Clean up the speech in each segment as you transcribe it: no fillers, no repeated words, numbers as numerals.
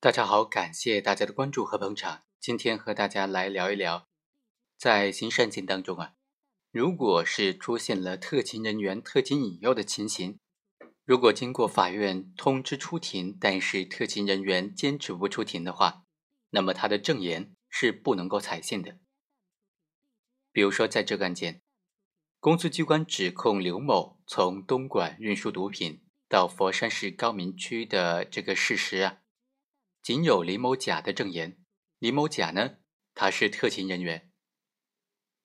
大家好，感谢大家的关注和捧场。今天和大家来聊一聊，在行善情当中如果是出现了特勤人员特勤引诱的情形，如果经过法院通知出庭，但是特勤人员坚持不出庭的话，那么他的证言是不能够采信的。比如说在这个案件，公诉机关指控刘某从东莞运输毒品到佛山市高明区的这个事实仅有李某甲的证言。李某甲呢，他是特勤人员。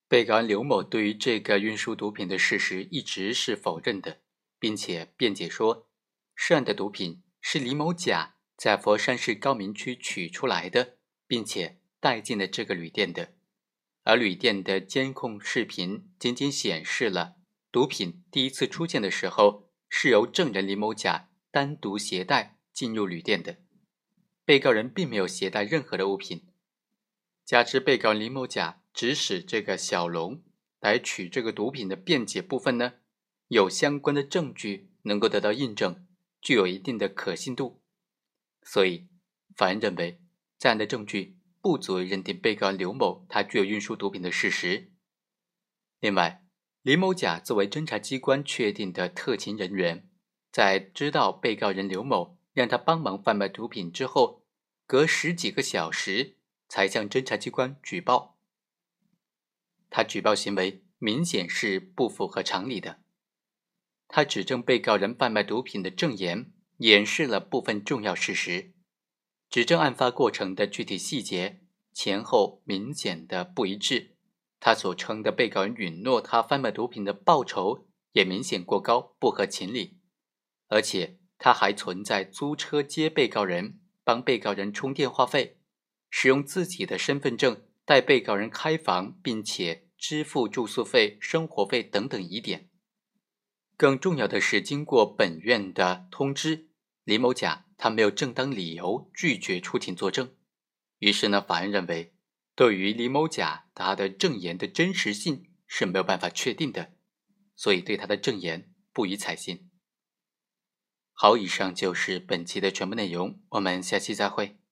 被告人刘某对于这个运输毒品的事实一直是否认的，并且辩解说，涉案的毒品是李某甲在佛山市高明区取出来的，并且带进了这个旅店的。而旅店的监控视频仅仅显示了毒品第一次出现的时候是由证人李某甲单独携带进入旅店的。被告人并没有携带任何的物品，加之被告人李某甲指使这个小龙来取这个毒品的辩解部分呢，有相关的证据能够得到印证，具有一定的可信度，所以法院认为在案的证据不足以认定被告人刘某他具有运输毒品的事实。另外，李某甲作为侦查机关确定的特勤人员，在知道被告人刘某让他帮忙贩卖毒品之后，隔十几个小时才向侦查机关举报，他举报行为明显是不符合常理的。他指证被告人贩卖毒品的证言掩饰了部分重要事实，指证案发过程的具体细节前后明显的不一致，他所称的被告人允诺他贩卖毒品的报酬也明显过高，不合情理，而且他还存在租车接被告人，帮被告人充电话费，使用自己的身份证带被告人开房，并且支付住宿费、生活费等等疑点。更重要的是，经过本院的通知，李某甲他没有正当理由拒绝出庭作证。于是呢，法院认为对于李某甲他的证言的真实性是没有办法确定的，所以对他的证言不予采信。好，以上就是本期的全部内容，我们下期再会。